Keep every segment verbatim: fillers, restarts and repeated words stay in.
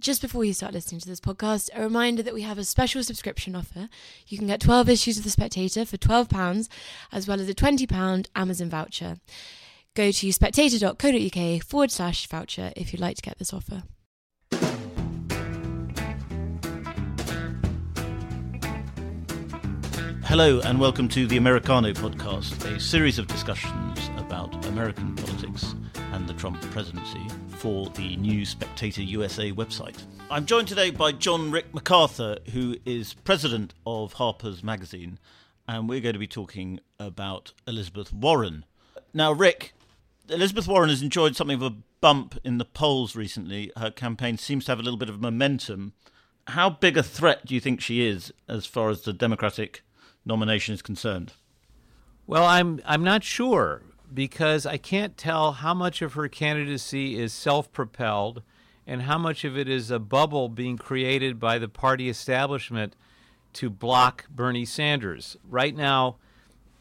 just before you start listening to this podcast, a reminder that we have a special subscription offer. You can get twelve issues of The Spectator for twelve pounds, as well as a twenty pounds Amazon voucher. Go to spectator.co.uk forward slash voucher if you'd like to get this offer. Hello and welcome to the Americano podcast, a series of discussions about American politics and the Trump presidency for the new Spectator U S A website. I'm joined today by John Rick MacArthur, who is president of Harper's Magazine, and we're going to be talking about Elizabeth Warren. Now, Rick, Elizabeth Warren has enjoyed something of a bump in the polls recently. Her campaign seems to have a little bit of momentum. How big a threat do you think she is as far as the Democratic nomination is concerned? Well, I'm I'm not sure, because I can't tell how much of her candidacy is self-propelled and how much of it is a bubble being created by the party establishment to block Bernie Sanders. Right now,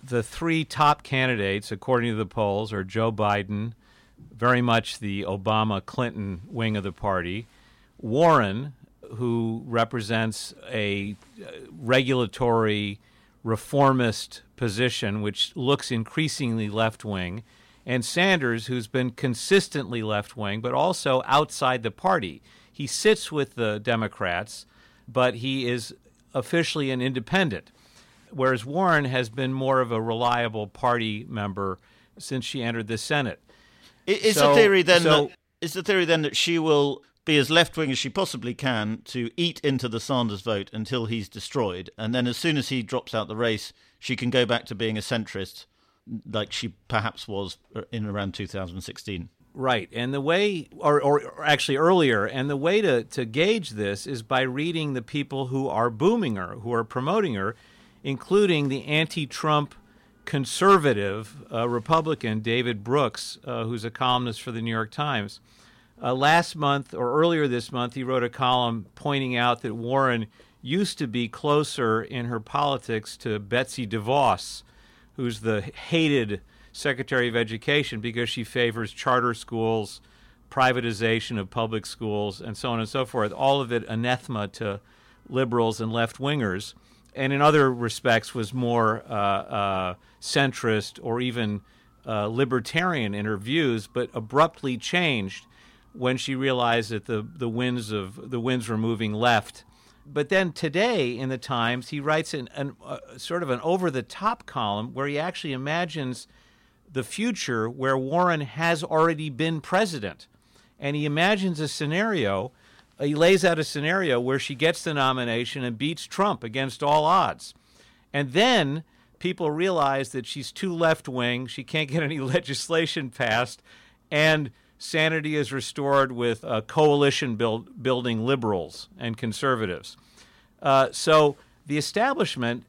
the three top candidates, according to the polls, are Joe Biden, very much the Obama-Clinton wing of the party, Warren, who represents a regulatory reformist position, which looks increasingly left-wing, and Sanders, who's been consistently left-wing, but also outside the party. He sits with the Democrats, but he is officially an independent, whereas Warren has been more of a reliable party member since she entered the Senate. Is so, the theory then so, that, is the theory then that she will be as left-wing as she possibly can to eat into the Sanders vote until he's destroyed, and then as soon as he drops out the race, she can go back to being a centrist like she perhaps was in around two thousand sixteen? Right, and the way, or, or actually earlier, and the way to, to gauge this is by reading the people who are booming her, who are promoting her, including the anti-Trump conservative uh, Republican David Brooks, uh, who's a columnist for The New York Times. Uh, last month or earlier this month, he wrote a column pointing out that Warren used to be closer in her politics to Betsy DeVos, who's the hated Secretary of Education because she favors charter schools, privatization of public schools, and so on and so forth, all of it anathema to liberals and left-wingers, and in other respects was more uh, uh, centrist or even uh, libertarian in her views, but abruptly changed when she realized that the, the winds of the winds were moving left. But then today in the Times, he writes an, an uh, sort of an over-the-top column where he actually imagines the future where Warren has already been president. And he imagines a scenario, uh, he lays out a scenario where she gets the nomination and beats Trump against all odds. And then people realize that she's too left-wing, she can't get any legislation passed, and sanity is restored with uh, coalition build, building liberals and conservatives. Uh, so the establishment,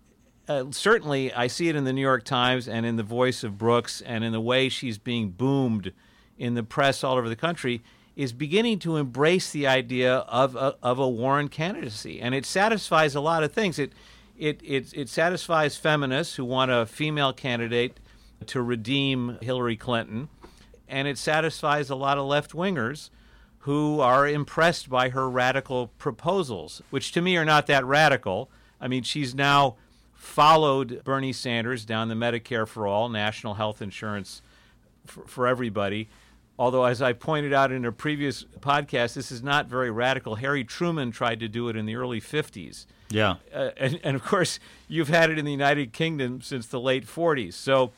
uh, certainly I see it in the New York Times and in the voice of Brooks and in the way she's being boomed in the press all over the country, is beginning to embrace the idea of a, of a Warren candidacy. And it satisfies a lot of things. It, it, it, it satisfies feminists who want a female candidate to redeem Hillary Clinton. And it satisfies a lot of left-wingers who are impressed by her radical proposals, which to me are not that radical. I mean, she's now followed Bernie Sanders down the Medicare for All, national health insurance for, for everybody. Although, as I pointed out in a previous podcast, this is not very radical. Harry Truman tried to do it in the early fifties. Yeah. Uh, and, and, of course, you've had it in the United Kingdom since the late forties. So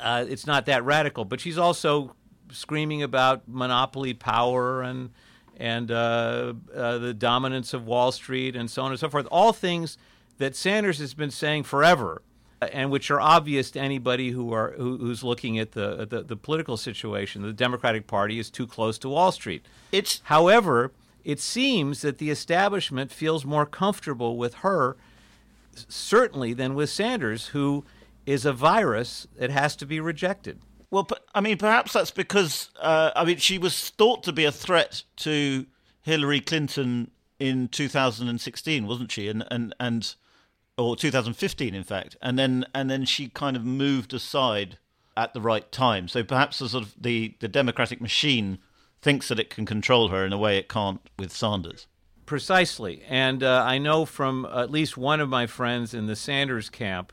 uh, it's not that radical. But she's also screaming about monopoly power and and uh, uh, the dominance of Wall Street and so on and so forth, all things that Sanders has been saying forever and which are obvious to anybody who are who, who's looking at the, the, the political situation. The Democratic Party is too close to Wall Street. It's However, it seems that the establishment feels more comfortable with her, certainly, than with Sanders, who is a virus that has to be rejected. Well, I mean, perhaps that's because, uh, I mean, she was thought to be a threat to Hillary Clinton in two thousand sixteen, wasn't she? And, and, and or two thousand fifteen, in fact. And then and then she kind of moved aside at the right time. So perhaps the sort of the, the Democratic machine thinks that it can control her in a way it can't with Sanders. Precisely. And uh, I know from at least one of my friends in the Sanders camp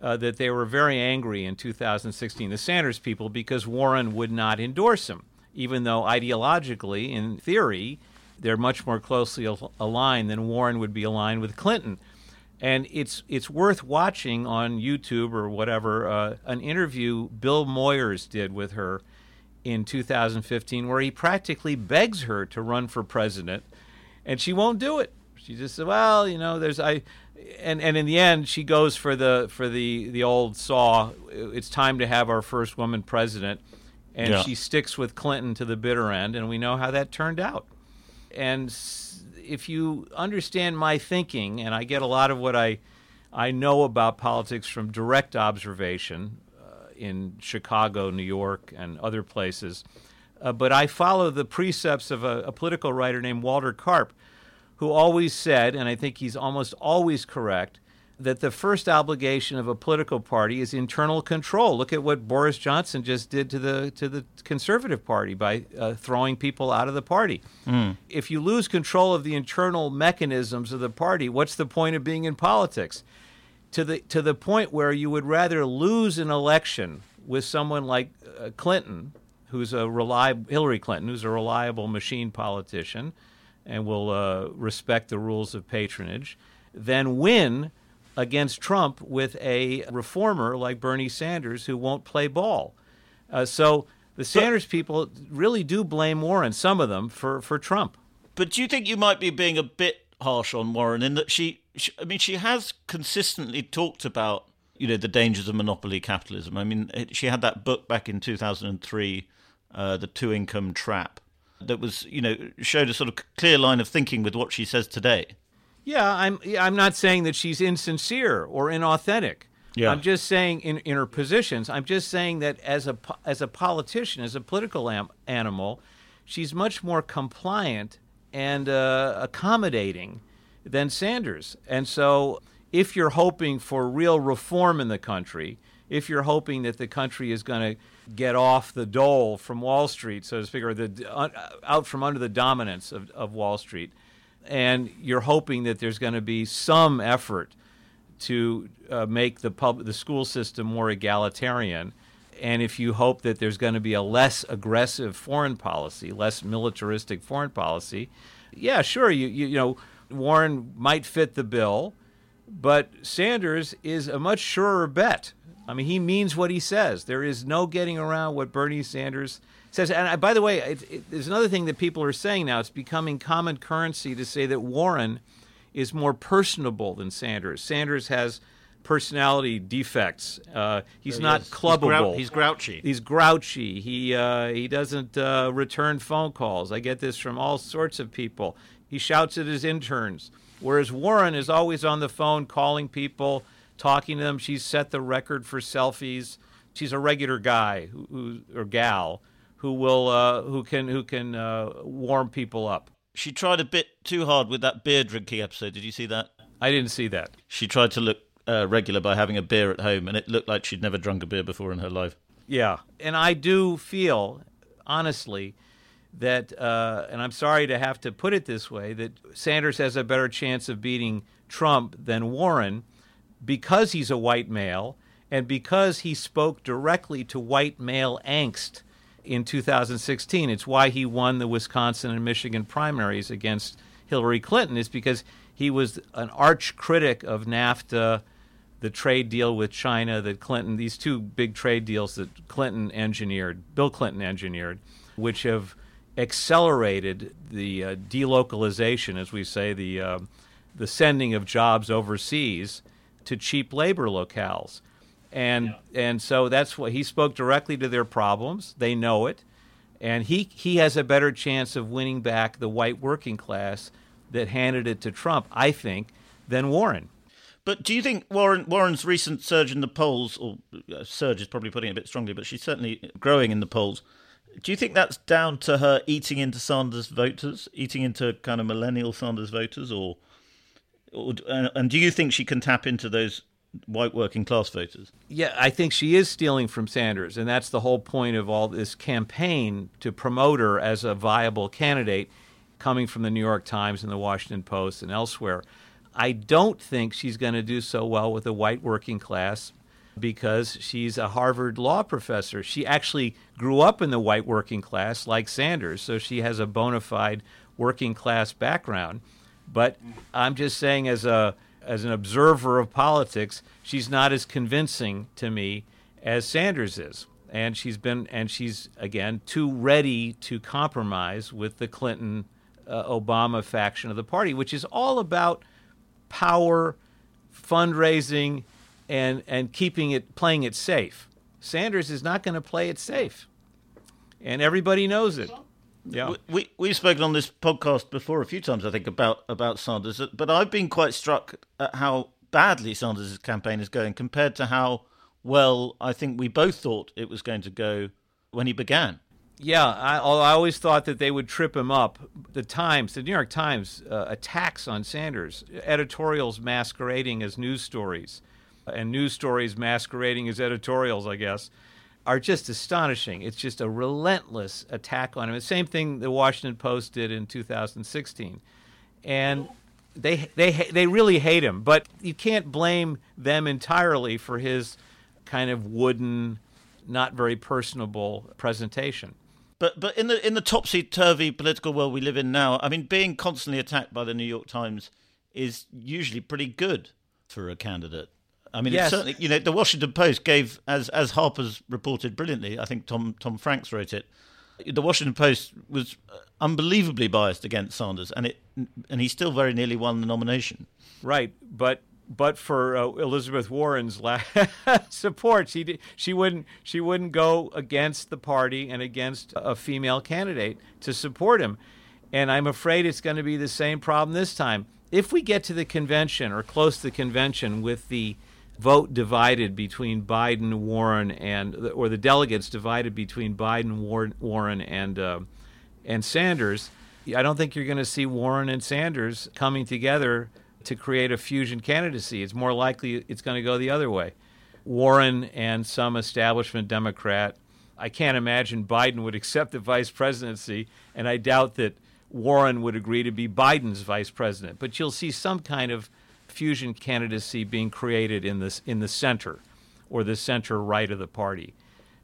uh, that they were very angry in two thousand sixteen, the Sanders people, because Warren would not endorse him, even though ideologically, in theory, they're much more closely al- aligned than Warren would be aligned with Clinton. And it's it's worth watching on YouTube or whatever uh, an interview Bill Moyers did with her in two thousand fifteen, where he practically begs her to run for president, and she won't do it. She just said, "Well, you know, there's I," and and in the end, she goes for the for the the old saw. It's time to have our first woman president, and yeah. she sticks with Clinton to the bitter end, and we know how that turned out. And if you understand my thinking, and I get a lot of what I I know about politics from direct observation uh, in Chicago, New York, and other places, uh, but I follow the precepts of a, a political writer named Walter Carp, who always said, and I think he's almost always correct, that the first obligation of a political party is internal control. Look at what Boris Johnson just did to the to the Conservative Party by uh, throwing people out of the party. Mm. If you lose control of the internal mechanisms of the party, what's the point of being in politics? To the to the point where you would rather lose an election with someone like uh, Clinton, who's a reliable Hillary Clinton, who's a reliable machine politician, and will uh, respect the rules of patronage, than win against Trump with a reformer like Bernie Sanders who won't play ball. Uh, so the Sanders but, people really do blame Warren, some of them, for, for Trump. But do you think you might be being a bit harsh on Warren in that she, she, I mean, she has consistently talked about, you know, the dangers of monopoly capitalism. I mean, it, she had that book back in two thousand three, uh, The Two-Income Trap, that was, you know, showed a sort of clear line of thinking with what she says today. Yeah, I'm I'm not saying that she's insincere or inauthentic. Yeah. I'm just saying in, in her positions, I'm just saying that as a as a politician, as a political am, animal, she's much more compliant and uh, accommodating than Sanders. And so if you're hoping for real reform in the country, if you're hoping that the country is going to get off the dole from Wall Street, so to speak, or the, uh, out from under the dominance of, of Wall Street, and you're hoping that there's going to be some effort to uh, make the pub- the school system more egalitarian, and if you hope that there's going to be a less aggressive foreign policy, less militaristic foreign policy, yeah, sure, you you, you know, Warren might fit the bill, but Sanders is a much surer bet. I mean, he means what he says. There is no getting around what Bernie Sanders says. And I, by the way, it, it, there's another thing that people are saying now. It's becoming common currency to say that Warren is more personable than Sanders. Sanders has personality defects. Uh, he's he not is. clubbable. He's, grou- he's grouchy. He's grouchy. He uh, he doesn't uh, return phone calls. I get this from all sorts of people. He shouts at his interns, whereas Warren is always on the phone calling people, talking to them. She's set the record for selfies. She's a regular guy who, who or gal who will uh, who can who can uh, warm people up. She tried a bit too hard with that beer drinking episode. Did you see that? I didn't see that. She tried to look uh, regular by having a beer at home, and it looked like she'd never drunk a beer before in her life. Yeah, and I do feel, honestly, that, uh, and I'm sorry to have to put it this way, that Sanders has a better chance of beating Trump than Warren, because he's a white male and because he spoke directly to white male angst in two thousand sixteen. It's why he won the Wisconsin and Michigan primaries against Hillary Clinton, is because he was an arch critic of NAFTA, the trade deal with China that Clinton, these two big trade deals that Clinton engineered, Bill Clinton engineered, which have accelerated the uh, delocalization, as we say, the uh, the sending of jobs overseas to cheap labor locales. And yeah. and so that's what he spoke directly to their problems. They know it. And he, he has a better chance of winning back the white working class that handed it to Trump, I think, than Warren. But do you think Warren Warren's recent surge in the polls, or surge is probably putting it a bit strongly, but she's certainly growing in the polls, do you think that's down to her eating into Sanders voters, eating into kind of millennial Sanders voters, or... And do you think she can tap into those white working class voters. Yeah, I think she is stealing from Sanders, and that's the whole point of all this campaign to promote her as a viable candidate coming from the New York Times and the Washington Post and elsewhere. I don't think she's going to do so well with the white working class because she's a Harvard law professor. She actually grew up in the white working class like Sanders, so she has a bona fide working class background. But I'm just saying as a as an observer of politics, she's not as convincing to me as Sanders is. And she's been and she's, again, too ready to compromise with the Clinton uh, Obama faction of the party, which is all about power, fundraising, and and keeping it, playing it safe. Sanders is not going to play it safe, and everybody knows it. Yeah, we we've spoken on this podcast before a few times, I think, about about Sanders, but I've been quite struck at how badly Sanders' campaign is going compared to how well I think we both thought it was going to go when he began. Yeah, I, I always thought that they would trip him up. The Times, the New York Times, uh, attacks on Sanders, editorials masquerading as news stories, and news stories masquerading as editorials, I guess, are just astonishing. It's just a relentless attack on him. The same thing the Washington Post did in two thousand sixteen. And they they they really hate him, but you can't blame them entirely for his kind of wooden, not very personable presentation. But but in the in the topsy-turvy political world we live in now, I mean, being constantly attacked by the New York Times is usually pretty good for a candidate. I mean, yes. It's certainly, you know, the Washington Post gave, as as Harper's reported brilliantly, I think Tom Tom Franks wrote it, the Washington Post was unbelievably biased against Sanders, and it and he still very nearly won the nomination. Right, but but for uh, Elizabeth Warren's la- support, she did, she wouldn't she wouldn't go against the party and against a female candidate to support him, and I'm afraid it's going to be the same problem this time. If we get to the convention or close to the convention with the vote divided between Biden, Warren, and or the delegates divided between Biden, Warren, and uh, and Sanders, I don't think you're going to see Warren and Sanders coming together to create a fusion candidacy. It's more likely it's going to go the other way. Warren and some establishment Democrat. I can't imagine Biden would accept the vice presidency, and I doubt that Warren would agree to be Biden's vice president. But you'll see some kind of fusion candidacy being created in this in the center or the center right of the party,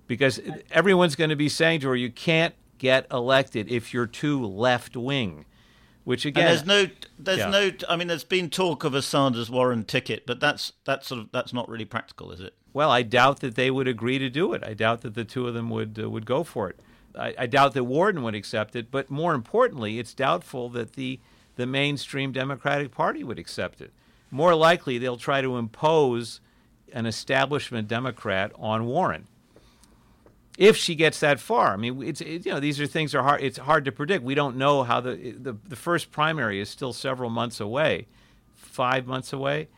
because everyone's going to be saying to her, you can't get elected if you're too left wing, which again, and there's no there's yeah. no I mean, there's been talk of a Sanders Warren ticket, but that's that's sort of that's not really practical, is it? Well, I doubt that they would agree to do it. I doubt that the two of them would uh, would go for it. I, I doubt that Warren would accept it, but more importantly, it's doubtful that the the mainstream Democratic Party would accept it. More likely, they'll try to impose an establishment Democrat on Warren, if she gets that far. I mean, it's it, you know these are things are hard. It's hard to predict. We don't know how the, the the first primary is still several months away, five months away,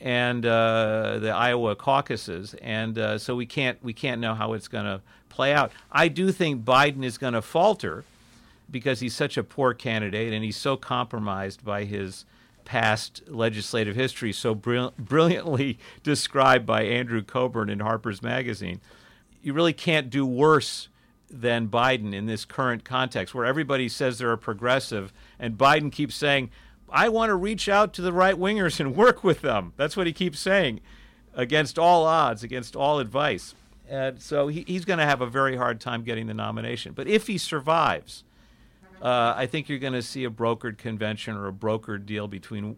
and uh, the Iowa caucuses, and uh, so we can't we can't know how it's going to play out. I do think Biden is going to falter because he's such a poor candidate and he's so compromised by his past legislative history, so brill- brilliantly described by Andrew Cockburn in Harper's Magazine. You really can't do worse than Biden in this current context where everybody says they're a progressive, and Biden keeps saying, I want to reach out to the right-wingers and work with them. That's what he keeps saying, against all odds, against all advice. And so he, he's going to have a very hard time getting the nomination. But if he survives, Uh, I think you're going to see a brokered convention or a brokered deal between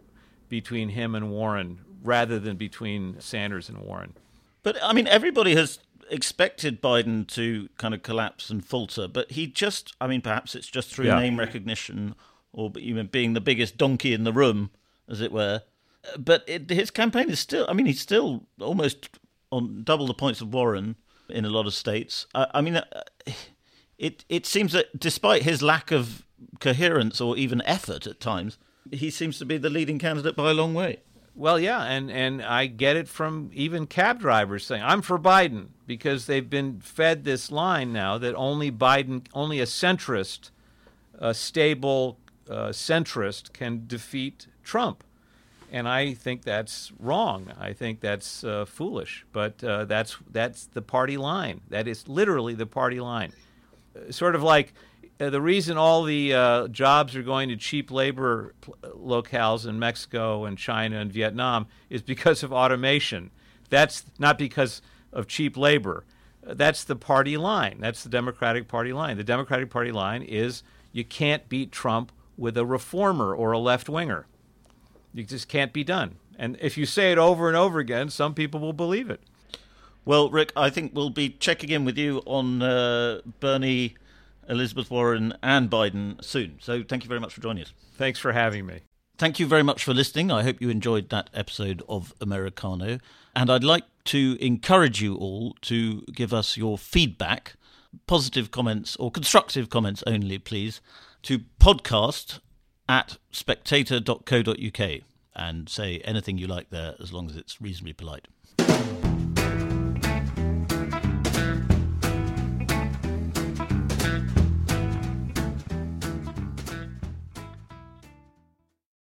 between him and Warren rather than between Sanders and Warren. But, I mean, everybody has expected Biden to kind of collapse and falter, but he just, I mean, perhaps it's just through yeah. name recognition or even being the biggest donkey in the room, as it were. But it, his campaign is still, I mean, he's still almost on double the points of Warren in a lot of states. I, I mean... Uh, It it seems that despite his lack of coherence or even effort at times, he seems to be the leading candidate by a long way. Well, yeah, and, and I get it from even cab drivers saying, I'm for Biden, because they've been fed this line now that only Biden, only a centrist, a stable uh, centrist can defeat Trump. And I think that's wrong. I think that's uh, foolish. But uh, that's that's the party line. That is literally the party line. Uh, sort of like uh, the reason all the uh, jobs are going to cheap labor pl- locales in Mexico and China and Vietnam is because of automation. That's not because of cheap labor. Uh, that's the party line. That's the Democratic Party line. The Democratic Party line is you can't beat Trump with a reformer or a left-winger. You just can't be done. And if you say it over and over again, some people will believe it. Well, Rick, I think we'll be checking in with you on uh, Bernie, Elizabeth Warren and Biden soon. So thank you very much for joining us. Thanks for having me. Thank you very much for listening. I hope you enjoyed that episode of Americano. And I'd like to encourage you all to give us your feedback, positive comments or constructive comments only, please, to podcast at spectator dot co dot uk and say anything you like there as long as it's reasonably polite.